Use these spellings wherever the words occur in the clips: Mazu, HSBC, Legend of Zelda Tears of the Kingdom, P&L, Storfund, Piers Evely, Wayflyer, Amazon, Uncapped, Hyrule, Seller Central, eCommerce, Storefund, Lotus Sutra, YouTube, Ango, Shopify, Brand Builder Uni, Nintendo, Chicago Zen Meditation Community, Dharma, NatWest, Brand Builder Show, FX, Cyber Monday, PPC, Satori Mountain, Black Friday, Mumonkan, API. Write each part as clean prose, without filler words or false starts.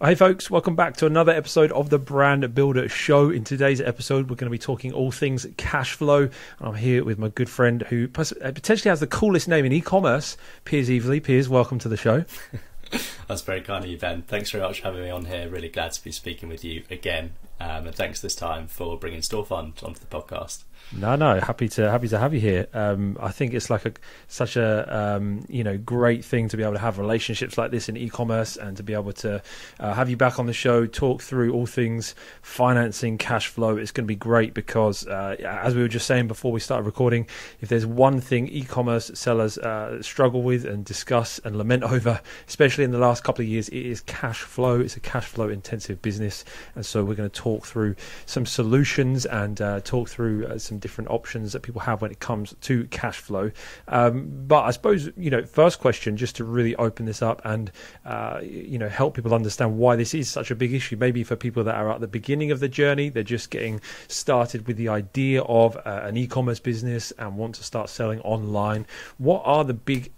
Hey folks, welcome back to another episode of the Brand Builder Show. In today's episode, we're going to be talking all things cash flow. I'm here with my good friend who potentially has the coolest name in e-commerce, Piers Evely. Piers, welcome to the show. That's very kind of you, Ben. Thanks very much for having me on here. Really glad to be speaking with you again. And thanks this time for bringing Storfund onto the podcast. No, happy to have you here. I think it's like such a great thing to be able to have relationships like this in e-commerce, and to be able to have you back on the show, talk through all things financing, cash flow. It's going to be great because as we were just saying before we started recording, if there's one thing e-commerce sellers struggle with and discuss and lament over, especially in the last couple of years, it is cash flow. It's a cash flow intensive business, and so we're going to talk through some solutions and talk through some different options that people have when it comes to cash flow. But I suppose, first question, just to really open this up and help people understand why this is such a big issue, maybe for people that are at the beginning of the journey. They're just getting started with the idea of an e-commerce business and want to start selling online. What are the big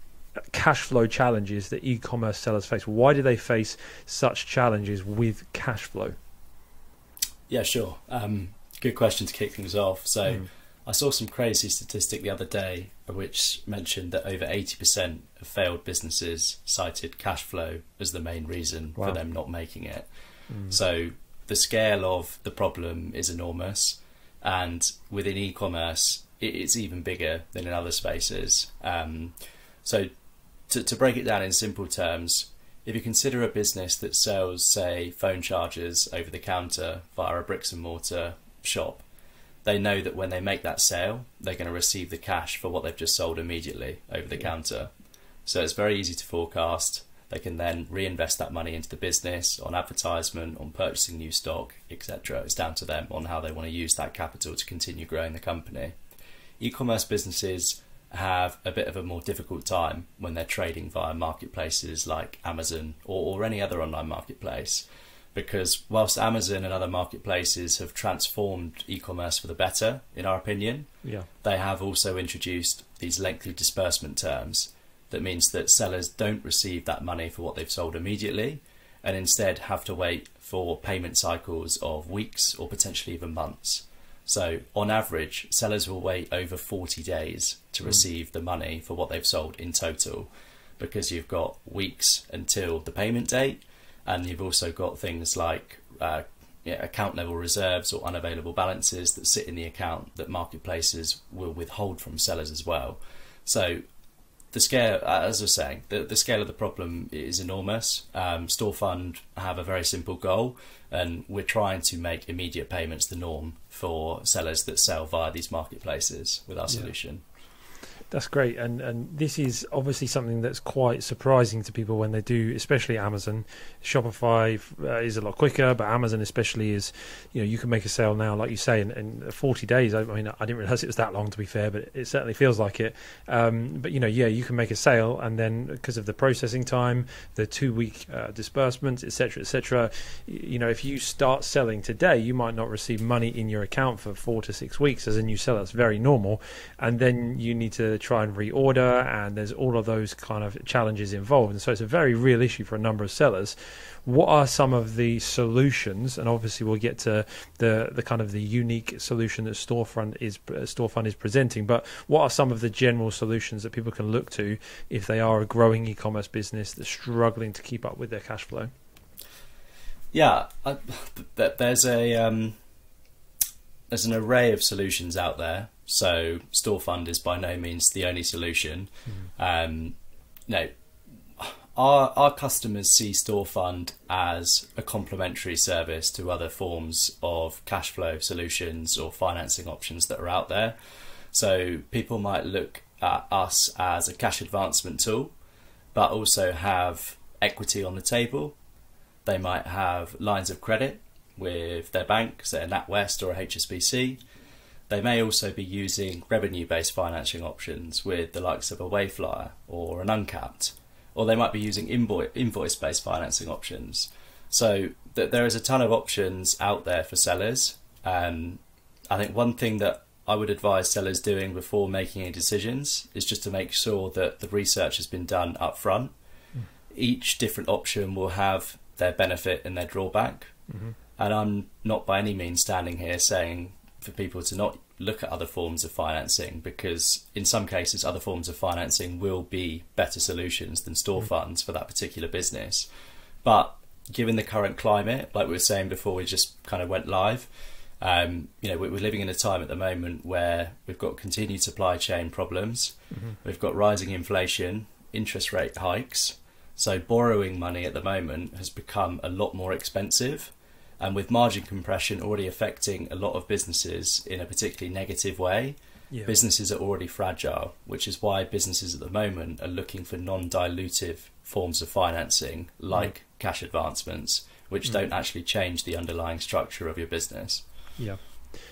cash flow challenges that e-commerce sellers face? Why do they face such challenges with cash flow? Yeah, sure. Good question to kick things off. So I saw some crazy statistic the other day which mentioned that over 80% of failed businesses cited cash flow as the main reason for them not making it. So the scale of the problem is enormous, and within e-commerce it's even bigger than in other spaces. So to break it down in simple terms, if you consider a business that sells, say, phone chargers over the counter via a bricks and mortar shop, they know that when they make that sale, they're going to receive the cash for what they've just sold immediately over the counter. So it's very easy to forecast. They can then reinvest that money into the business, on advertisement, on purchasing new stock, etc. It's down to them on how they want to use that capital to continue growing the company. E-commerce businesses have a bit of a more difficult time when they're trading via marketplaces like Amazon or any other online marketplace. Because whilst Amazon and other marketplaces have transformed e-commerce for the better, in our opinion, they have also introduced these lengthy disbursement terms. That means that sellers don't receive that money for what they've sold immediately, and instead have to wait for payment cycles of weeks or potentially even months. So on average, sellers will wait over 40 days to receive the money for what they've sold in total, because you've got weeks until the payment date. And you've also got things like account level reserves or unavailable balances that sit in the account that marketplaces will withhold from sellers as well. So the scale, as I was saying, the scale of the problem is enormous. Storefund have a very simple goal, and we're trying to make immediate payments the norm for sellers that sell via these marketplaces with our solution. That's great, and this is obviously something that's quite surprising to people when they do, especially Amazon. Shopify is a lot quicker, but Amazon especially is, you can make a sale now, like you say, in 40 days. I mean, I didn't realise it was that long, to be fair, but it certainly feels like it. But, you can make a sale, and then because of the processing time, the 2-week disbursements, et cetera, if you start selling today, you might not receive money in your account for 4 to 6 weeks as a new seller. That's very normal, and then you need to try and reorder, and there's all of those kind of challenges involved, and so it's a very real issue for a number of sellers. What are some of the solutions? And obviously we'll get to the kind of the unique solution that Storefund is presenting, but what are some of the general solutions that people can look to if they are a growing e-commerce business that's struggling to keep up with their cash flow? There's an array of solutions out there. So Storefund is by no means the only solution. Our customers see Storefund as a complementary service to other forms of cash flow solutions or financing options that are out there. So people might look at us as a cash advancement tool, but also have equity on the table. They might have lines of credit with their bank, say a NatWest or a HSBC. They may also be using revenue-based financing options with the likes of a Wayflyer or an Uncapped, or they might be using invoice-based financing options. So there is a ton of options out there for sellers. I think one thing that I would advise sellers doing before making any decisions is just to make sure that the research has been done up front. Each different option will have their benefit and their drawback. Mm-hmm. And I'm not by any means standing here saying for people to not look at other forms of financing, because in some cases other forms of financing will be better solutions than store funds for that particular business. But given the current climate, like we were saying before we just kind of went live, you know, we're living in a time at the moment where we've got continued supply chain problems, we've got rising inflation, interest rate hikes, so borrowing money at the moment has become a lot more expensive. And with margin compression already affecting a lot of businesses in a particularly negative way, businesses are already fragile, which is why businesses at the moment are looking for non-dilutive forms of financing like cash advancements, which don't actually change the underlying structure of your business. Yeah.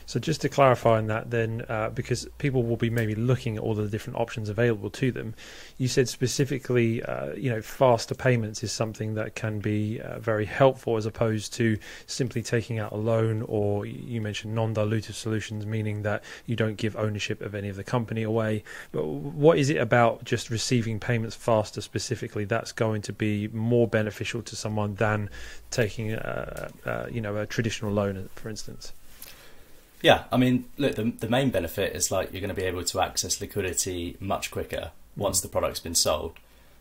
So just to clarify on that then, because people will be maybe looking at all the different options available to them, you said specifically, you know, faster payments is something that can be very helpful as opposed to simply taking out a loan, or you mentioned non-dilutive solutions, meaning that you don't give ownership of any of the company away. But what is it about just receiving payments faster specifically that's going to be more beneficial to someone than taking, you know, a traditional loan, for instance? Yeah, I mean, look, the main benefit is like you're going to be able to access liquidity much quicker once the product's been sold.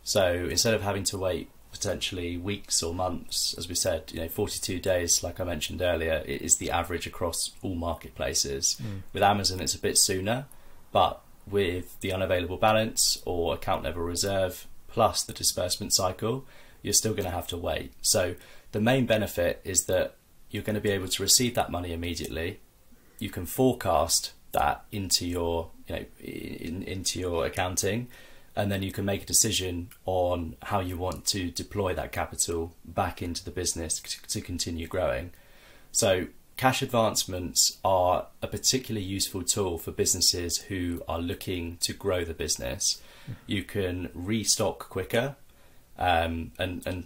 So instead of having to wait potentially weeks or months, as we said, you know, 42 days, like I mentioned earlier, it is the average across all marketplaces. With Amazon, it's a bit sooner, but with the unavailable balance or account level reserve plus the disbursement cycle, you're still going to have to wait. So the main benefit is that you're going to be able to receive that money immediately. You can forecast that into your, you know, into your accounting, and then you can make a decision on how you want to deploy that capital back into the business to continue growing. So cash advancements are a particularly useful tool for businesses who are looking to grow the business. You can restock quicker, and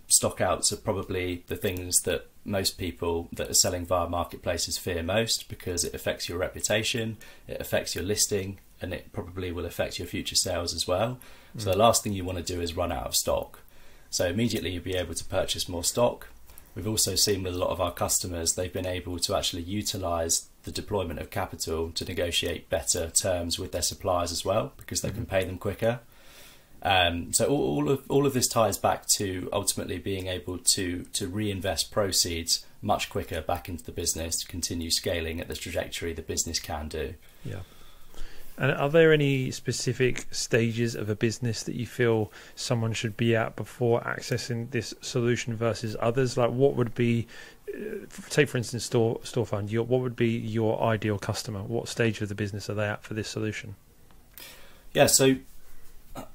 stock outs are probably the things that most people that are selling via marketplaces fear most, because it affects your reputation, it affects your listing, and it probably will affect your future sales as well. So the last thing you want to do is run out of stock. So immediately you'll be able to purchase more stock. We've also seen with a lot of our customers, they've been able to actually utilize the deployment of capital to negotiate better terms with their suppliers as well, because they can pay them quicker. So all of this ties back to ultimately being able to reinvest proceeds much quicker back into the business to continue scaling at the trajectory the business can do. Yeah. And are there any specific stages of a business that you feel someone should be at before accessing this solution versus others? Like, what would be, take for instance, Storfund, what would be your ideal customer? What stage of the business are they at for this solution? Yeah, so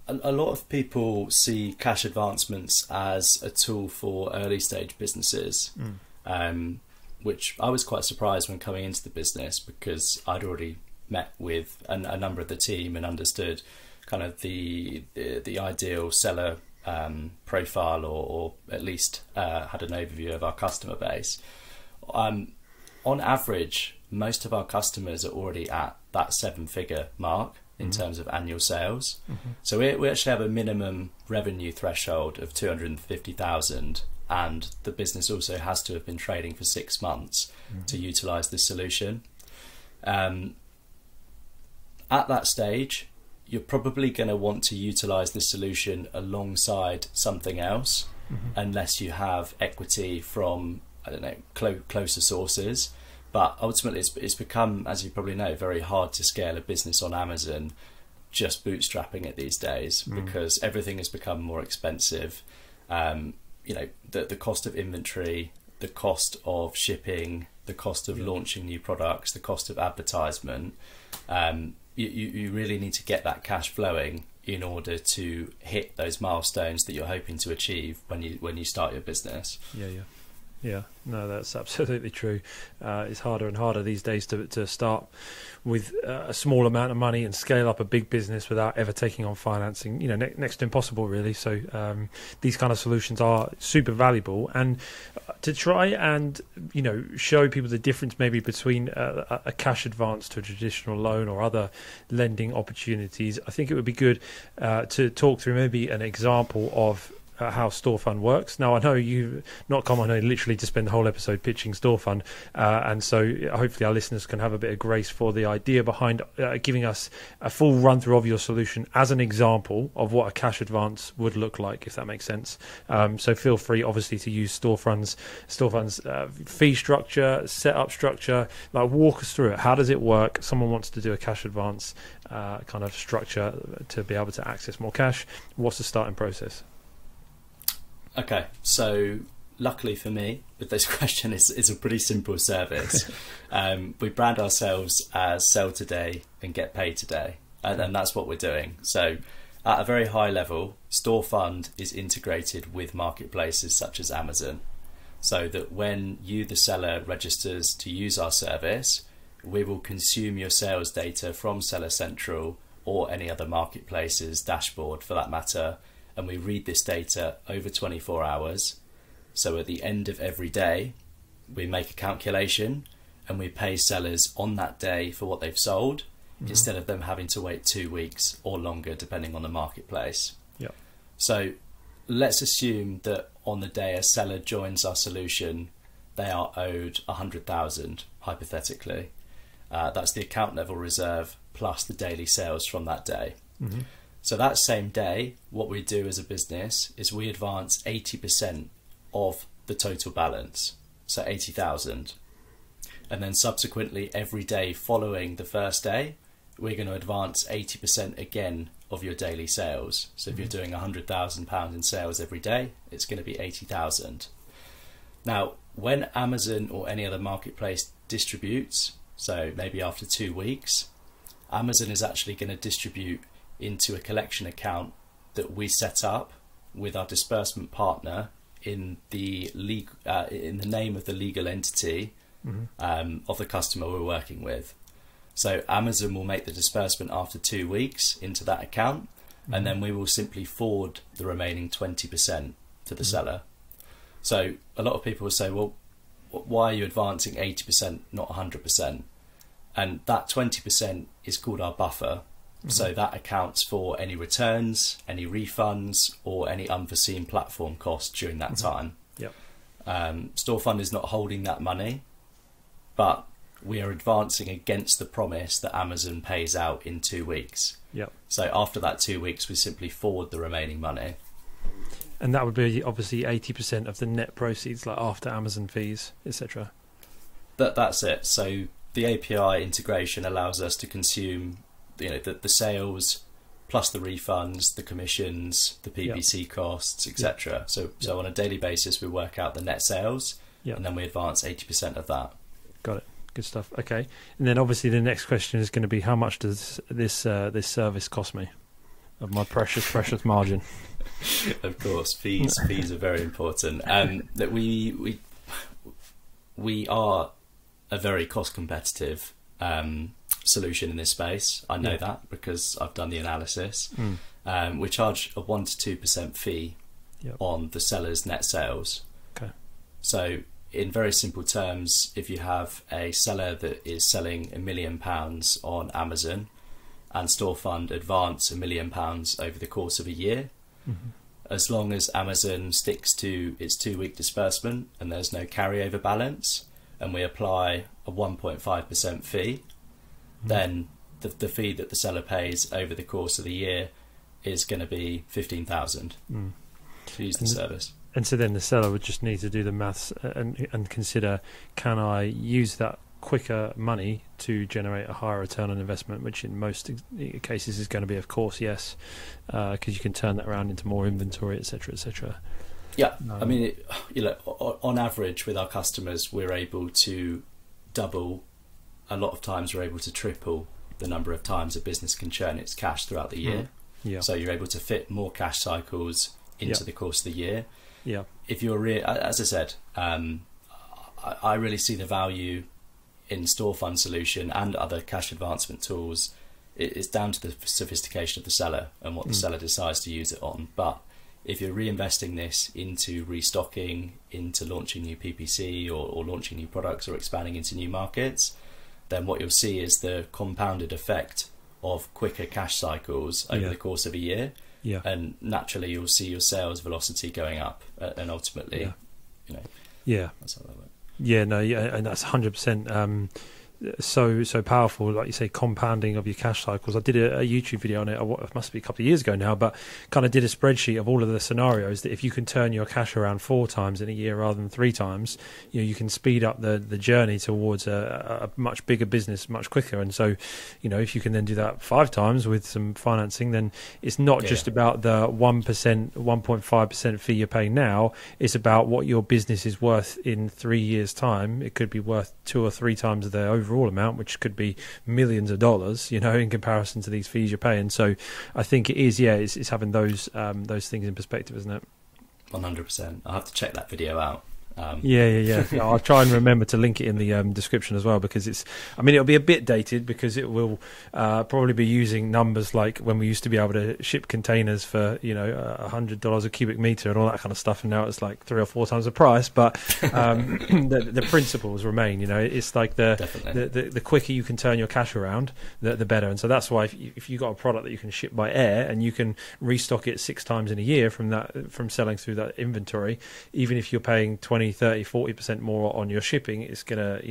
a lot of people see cash advancements as a tool for early stage businesses, which I was quite surprised when coming into the business, because I'd already met with a number of the team and understood kind of the ideal seller profile, or at least had an overview of our customer base. On average, most of our customers are already at that 7-figure mark in terms of annual sales. So we actually have a minimum revenue threshold of 250,000, and the business also has to have been trading for 6 months to utilize this solution. At that stage, you're probably going to want to utilize this solution alongside something else, unless you have equity from, I don't know, closer sources. But ultimately, it's become, as you probably know, very hard to scale a business on Amazon just bootstrapping it these days, because everything has become more expensive. You know, the cost of inventory, the cost of shipping, the cost of launching new products, the cost of advertisement. You really need to get that cash flowing in order to hit those milestones that you're hoping to achieve when you start your business. Yeah, no, that's absolutely true. It's harder and harder these days to start with a small amount of money and scale up a big business without ever taking on financing, you know, next to impossible really. So these kind of solutions are super valuable, and to try and, you know, show people the difference maybe between a cash advance to a traditional loan or other lending opportunities, I think it would be good to talk through maybe an example of at how Storefund works. Now, I know you've not come on here literally to spend the whole episode pitching Storefund, and so hopefully our listeners can have a bit of grace for the idea behind giving us a full run-through of your solution as an example of what a cash advance would look like, if that makes sense. So feel free, obviously, to use Storefund's fee structure, setup structure. Like, walk us through it. How does it work? Someone wants to do a cash advance kind of structure to be able to access more cash. What's the starting process? Okay, so luckily for me, with this question, it's a pretty simple service. We brand ourselves as sell today and get paid today, and that's what we're doing. So at a very high level, Storefund is integrated with marketplaces such as Amazon, so that when you, the seller, registers to use our service, we will consume your sales data from Seller Central or any other marketplace's dashboard for that matter, and we read this data over 24 hours. So at the end of every day, we make a calculation and we pay sellers on that day for what they've sold, instead of them having to wait 2 weeks or longer, depending on the marketplace. Yep. So let's assume that on the day a seller joins our solution, they are owed 100,000, hypothetically. That's the account level reserve plus the daily sales from that day. Mm-hmm. So that same day, what we do as a business is we advance 80% of the total balance, so 80,000. And then subsequently, every day following the first day, we're going to advance 80% again of your daily sales. So if you're doing £100,000 in sales every day, it's going to be 80,000. Now, when Amazon or any other marketplace distributes, so maybe after 2 weeks, Amazon is actually going to distribute into a collection account that we set up with our disbursement partner in the name of the legal entity of the customer we're working with. So Amazon will make the disbursement after 2 weeks into that account, and then we will simply forward the remaining 20% to the seller. So a lot of people will say, well, why are you advancing 80%, not 100%? And that 20% is called our buffer. So that accounts for any returns, any refunds, or any unforeseen platform costs during that time. Yep. Storefund is not holding that money, but we are advancing against the promise that Amazon pays out in 2 weeks. Yep. So after that 2 weeks, we simply forward the remaining money. And that would be obviously 80% of the net proceeds, like after Amazon fees, etc. That's it. So the API integration allows us to consume, you know, the sales plus the refunds, the commissions, the PPC costs, etc. Yep. So on a daily basis, we work out the net sales, and then we advance 80% of that. Got it. Good stuff. Okay. And then obviously the next question is going to be, how much does this service cost me of my precious margin? Of course, fees are very important. That we are a very cost competitive solution in this space. I know that because I've done the analysis. We charge a 1 to 2% fee on the seller's net sales. Okay. So in very simple terms, if you have a seller that is selling £1 million on Amazon and Storefund advance £1 million over the course of a year, as long as Amazon sticks to its 2 week disbursement and there's no carryover balance, and we apply a 1.5% fee, then the fee that the seller pays over the course of the year is going to be 15,000 to use the service. And so then the seller would just need to do the maths and consider, can I use that quicker money to generate a higher return on investment, which in most cases is going to be, of course, yes, because you can turn that around into more inventory, etc., etc. Yeah, I mean, on average with our customers, we're able to double. A lot of times we're able to triple the number of times a business can churn its cash throughout the year. Yeah. So you're able to fit more cash cycles into the course of the year. Yeah. If you're as I said, I really see the value in Storefund solution and other cash advancement tools. It's down to the sophistication of the seller and what the seller decides to use it on. But if you're reinvesting this into restocking, into launching new PPC or launching new products or expanding into new markets, then what you'll see is the compounded effect of quicker cash cycles over the course of a year, Yeah. And naturally you'll see your sales velocity going up, and ultimately, you know, that's how that works. Yeah, no, yeah, and that's 100%. So powerful, like you say, compounding of your cash cycles. I did a YouTube video on it, it must be a couple of years ago now, but kind of did a spreadsheet of all of the scenarios that if you can turn your cash around 4 times in a year rather than 3 times, you know, you can speed up the journey towards a much bigger business much quicker. And so, you know, if you can then do that 5 times with some financing, then it's not just about the 1%, 1.5% fee you're paying now. It's about what your business is worth in 3 years' time. It could be worth 2 or 3 times the overall amount, which could be millions of dollars, you know, in comparison to these fees you're paying. So I think it is, it's having those things in perspective, isn't it? 100%. I'll have to check that video out. I'll try and remember to link it in the description as well, because it's, I mean, it'll be a bit dated because it will probably be using numbers like when we used to be able to ship containers for, you know, $100 a cubic meter and all that kind of stuff, and now it's like 3 or 4 times the price, but the principles remain. You know, it's like the quicker you can turn your cash around, the better. And so that's why if you've got a product that you can ship by air and you can restock it 6 times in a year from selling through that inventory, even if you're paying 20%, 30%, 40% more on your shipping, it's gonna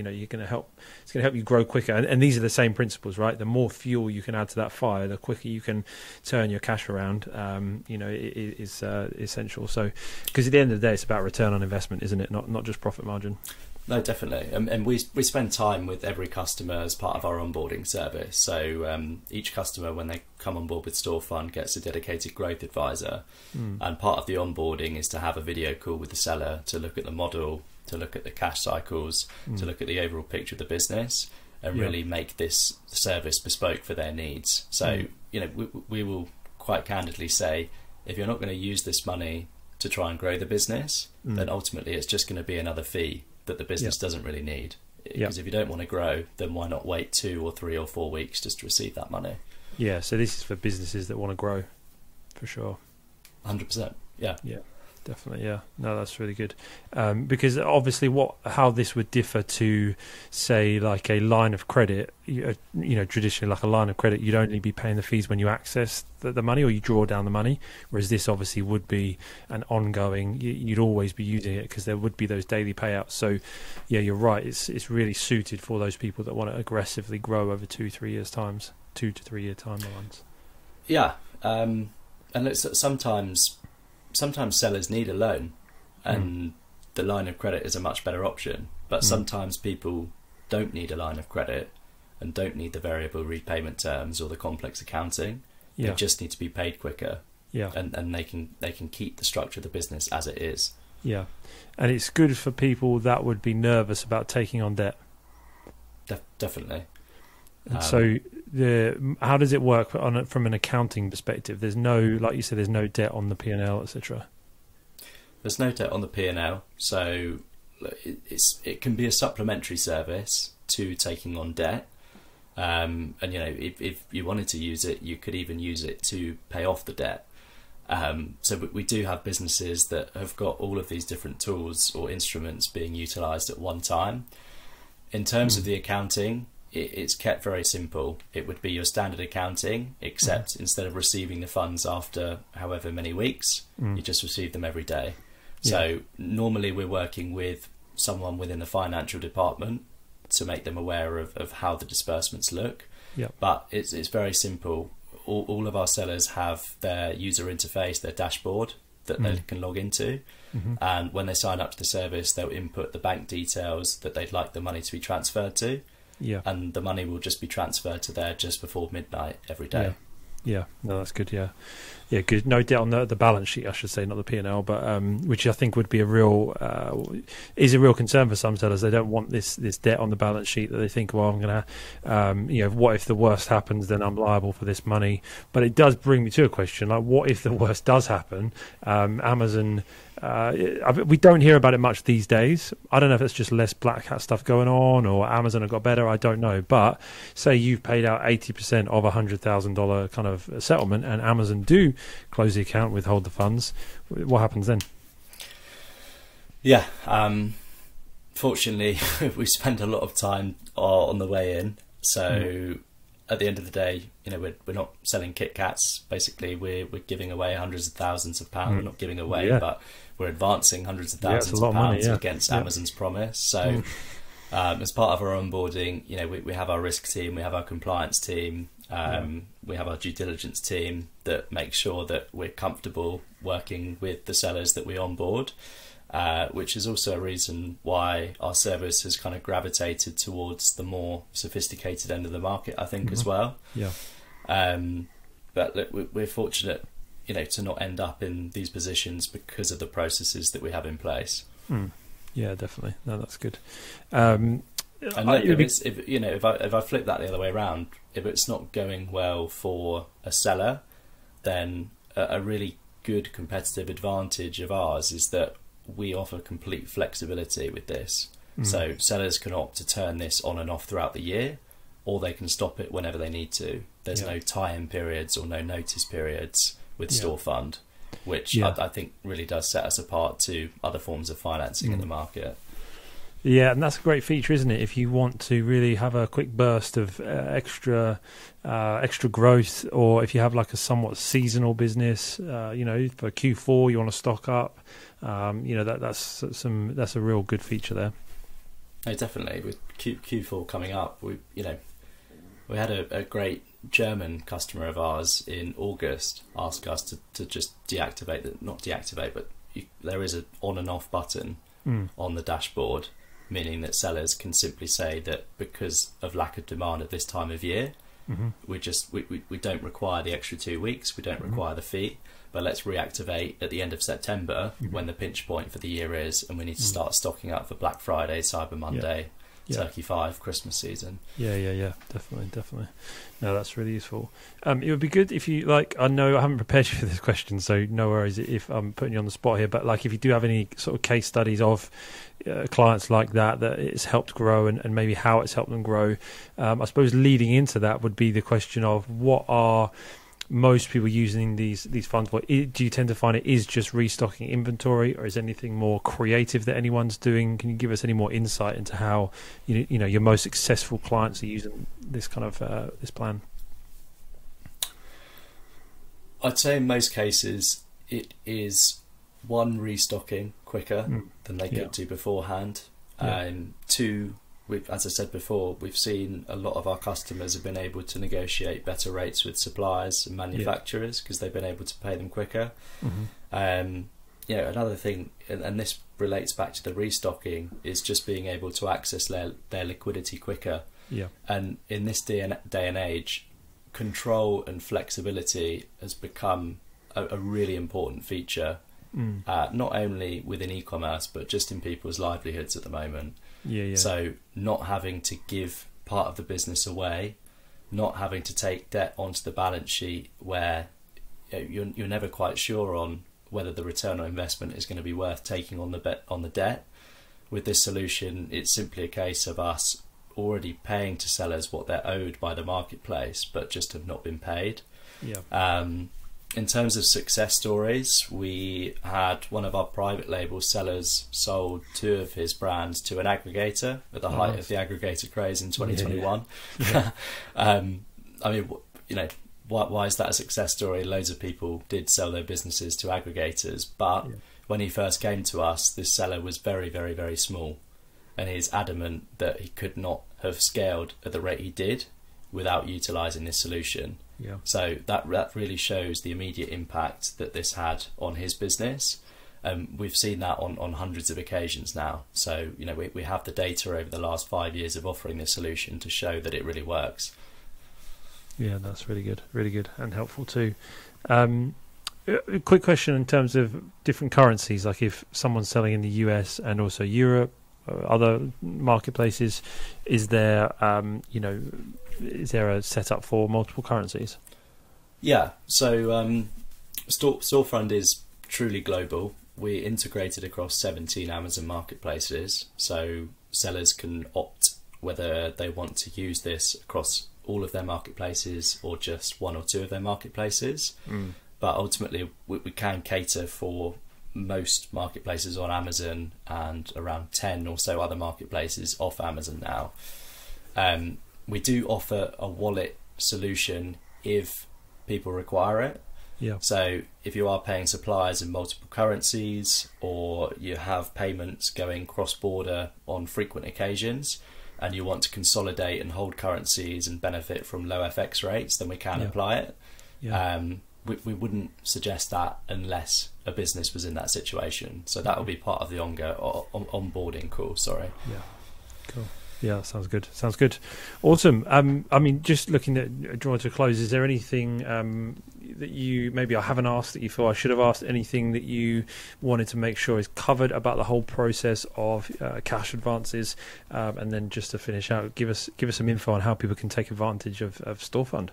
help you grow quicker. And these are the same principles, right? The more fuel you can add to that fire, the quicker you can turn your cash around. Is essential. So, because at the end of the day, it's about return on investment, isn't it? Not just profit margin. No, definitely. And we spend time with every customer as part of our onboarding service. So each customer, when they come on board with Storefund, gets a dedicated growth advisor. And part of the onboarding is to have a video call with the seller to look at the model, to look at the cash cycles, to look at the overall picture of the business, and really make this service bespoke for their needs. So, you know, we will quite candidly say, if you're not going to use this money to try and grow the business, then ultimately it's just going to be another fee that the business doesn't really need, because if you don't want to grow, then why not wait 2 or 3 or 4 weeks just to receive that money? Yeah, so this is for businesses that want to grow, for sure. 100%. Yeah, definitely. Yeah, no, that's really good. Because obviously, how this would differ to, say, like a line of credit. You know, traditionally, like a line of credit, you'd only be paying the fees when you access the money or you draw down the money, whereas this obviously would be an ongoing, you'd always be using it because there would be those daily payouts. So yeah, you're right, it's really suited for those people that want to aggressively grow over 2-3 years times, 2 to 3 year timelines. And it's sometimes sellers need a loan, and the line of credit is a much better option, but sometimes people don't need a line of credit and don't need the variable repayment terms or the complex accounting. They just need to be paid quicker, and they can keep the structure of the business as it is. Yeah, and it's good for people that would be nervous about taking on debt. Definitely. And so, how does it work from an accounting perspective? There's no, like you said, there's no debt on the P&L, etc. There's no debt on the P&L, so it can be a supplementary service to taking on debt. And you know, if you wanted to use it, you could even use it to pay off the debt. So we do have businesses that have got all of these different tools or instruments being utilized at one time. In terms of the accounting, it's kept very simple. It would be your standard accounting, except instead of receiving the funds after however many weeks, you just receive them every day. Yeah. So normally we're working with someone within the financial department to make them aware of how the disbursements look. But it's very simple. All of our sellers have their user interface, their dashboard that they can log into. And when they sign up to the service, they'll input the bank details that they'd like the money to be transferred to. And the money will just be transferred to there just before midnight every day. Yeah, no, that's good. Yeah, good. No debt on the balance sheet, I should say, not the P&L, but which I think would be a real concern for some sellers. They don't want this debt on the balance sheet that they think, well, I'm gonna, what if the worst happens? Then I'm liable for this money. But it does bring me to a question: like, what if the worst does happen? Amazon. We don't hear about it much these days. I don't know if it's just less black hat stuff going on or Amazon have got better. I don't know. But say you've paid out 80% of $100,000 kind of settlement and Amazon do close the account, withhold the funds. What happens then? Yeah. Fortunately, we spend a lot of time on the way in. So at the end of the day, you know, we're not selling Kit Kats. Basically, we're giving away hundreds of thousands of pounds. We're not giving away, but we're advancing hundreds of thousands of pounds against Amazon's promise. So as part of our onboarding, you know, we have our risk team, we have our compliance team, we have our due diligence team that makes sure that we're comfortable working with the sellers that we onboard, which is also a reason why our service has kind of gravitated towards the more sophisticated end of the market, I think, as well. But look, we're fortunate, you know, to not end up in these positions because of the processes that we have in place. Yeah, definitely. No, that's good. And look, if I flip that the other way around, if it's not going well for a seller, then a really good competitive advantage of ours is that we offer complete flexibility with this. So sellers can opt to turn this on and off throughout the year, or they can stop it whenever they need to. There's no tie-in periods or no notice periods with Storefund, which I think really does set us apart to other forms of financing in the market. Yeah, and that's a great feature, isn't it? If you want to really have a quick burst of extra growth, or if you have like a somewhat seasonal business, you know, for Q4 you want to stock up, you know, that's a real good feature there. No, definitely. With Q4 coming up, we had a great German customer of ours in August ask us to just deactivate the, not deactivate, but there is an on and off button on the dashboard, meaning that sellers can simply say that because of lack of demand at this time of year, we don't require the extra 2 weeks, we don't require the fee, but let's reactivate at the end of September when the pinch point for the year is, and we need to start stocking up for Black Friday, Cyber Monday, Turkey 5, Christmas season. Yeah, definitely. No, that's really useful. It would be good if you, like, I know I haven't prepared you for this question, so no worries if I'm putting you on the spot here, but like if you do have any sort of case studies of clients like that it's helped grow, and maybe how it's helped them grow. I suppose leading into that would be the question of what are most people using these funds for? Do you tend to find it is just restocking inventory, or is anything more creative that anyone's doing? Can you give us any more insight into how you know your most successful clients are using this kind of this plan? I'd say in most cases it is one, restocking quicker than they could do beforehand, and two, as I said before, we've seen a lot of our customers have been able to negotiate better rates with suppliers and manufacturers because they've been able to pay them quicker. You know, another thing, and this relates back to the restocking, is just being able to access their liquidity quicker. And in this day and age, control and flexibility has become a really important feature, not only within e-commerce, but just in people's livelihoods at the moment. So not having to give part of the business away, not having to take debt onto the balance sheet where you're never quite sure on whether the return on investment is going to be worth taking on the debt. With this solution, it's simply a case of us already paying to sellers what they're owed by the marketplace, but just have not been paid. In terms of success stories, we had one of our private label sellers sold two of his brands to an aggregator at the height of the aggregator craze in 2021. I mean, you know, why is that a success story? Loads of people did sell their businesses to aggregators, but when he first came to us, this seller was very, very, very small, and he's adamant that he could not have scaled at the rate he did without utilising this solution. So that really shows the immediate impact that this had on his business. We've seen that on hundreds of occasions now. So, you know, we have the data over the last 5 years of offering this solution to show that it really works. Yeah, that's really good and helpful too. A quick question in terms of different currencies, like if someone's selling in the US and also Europe, other marketplaces, is there you know, is there a setup for multiple currencies? Yeah, so Storefund is truly global. We integrated across 17 Amazon marketplaces, so sellers can opt whether they want to use this across all of their marketplaces or just one or two of their marketplaces. But ultimately we can cater for most marketplaces on Amazon and around 10 or so other marketplaces off Amazon now. We do offer a wallet solution if people require it. Yeah. So if you are paying suppliers in multiple currencies, or you have payments going cross-border on frequent occasions, and you want to consolidate and hold currencies and benefit from low FX rates, then we can apply it. Yeah. We wouldn't suggest that unless a business was in that situation. So that will be part of the onboarding call. Sorry. Yeah. Cool. Yeah, sounds good. Sounds good. Awesome. I mean, just looking at drawing to a close, is there anything that you maybe I haven't asked that you feel I should have asked? Anything that you wanted to make sure is covered about the whole process of cash advances? And then just to finish out, give us some info on how people can take advantage of Storefund.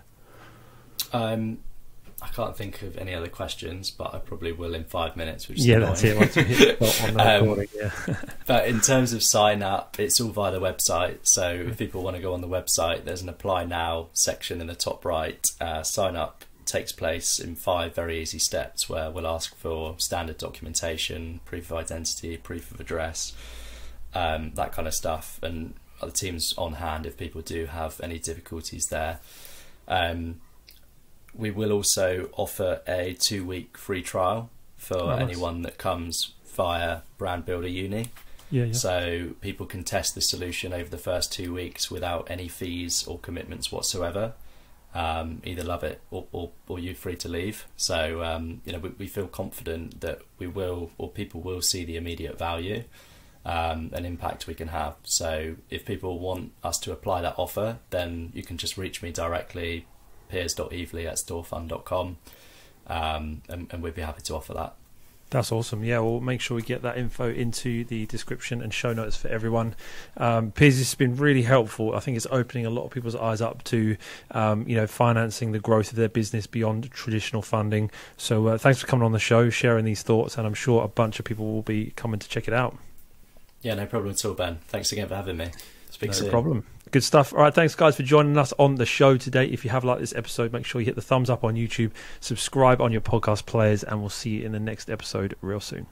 I can't think of any other questions, but I probably will in 5 minutes. Which is that's it. Once we hit on the recording, But in terms of sign up, it's all via the website. So if people want to go on the website, there's an apply now section in the top right. Sign up takes place in 5 very easy steps, where we'll ask for standard documentation, proof of identity, proof of address, that kind of stuff. And the team's on hand if people do have any difficulties there. We will also offer a 2-week free trial for anyone that comes via Brand Builder Uni. Yeah, yeah. So people can test the solution over the first 2 weeks without any fees or commitments whatsoever. Either love it or you're free to leave. So you know, we feel confident that we will, or people will see the immediate value and impact we can have. So if people want us to apply that offer, then you can just reach me directly, piers.evely@storefund.com, and we'd be happy to offer that. That's awesome. Yeah, we'll make sure we get that info into the description and show notes for everyone. Piers, this has been really helpful. I think it's opening a lot of people's eyes up to, you know, financing the growth of their business beyond traditional funding. So thanks for coming on the show, sharing these thoughts, and I'm sure a bunch of people will be coming to check it out. Yeah, no problem at all, Ben. Thanks again for having me. Speak soon. No problem. Good stuff. All right, thanks guys for joining us on the show today. If you have liked this episode, make sure you hit the thumbs up on YouTube, subscribe on your podcast players, and we'll see you in the next episode real soon.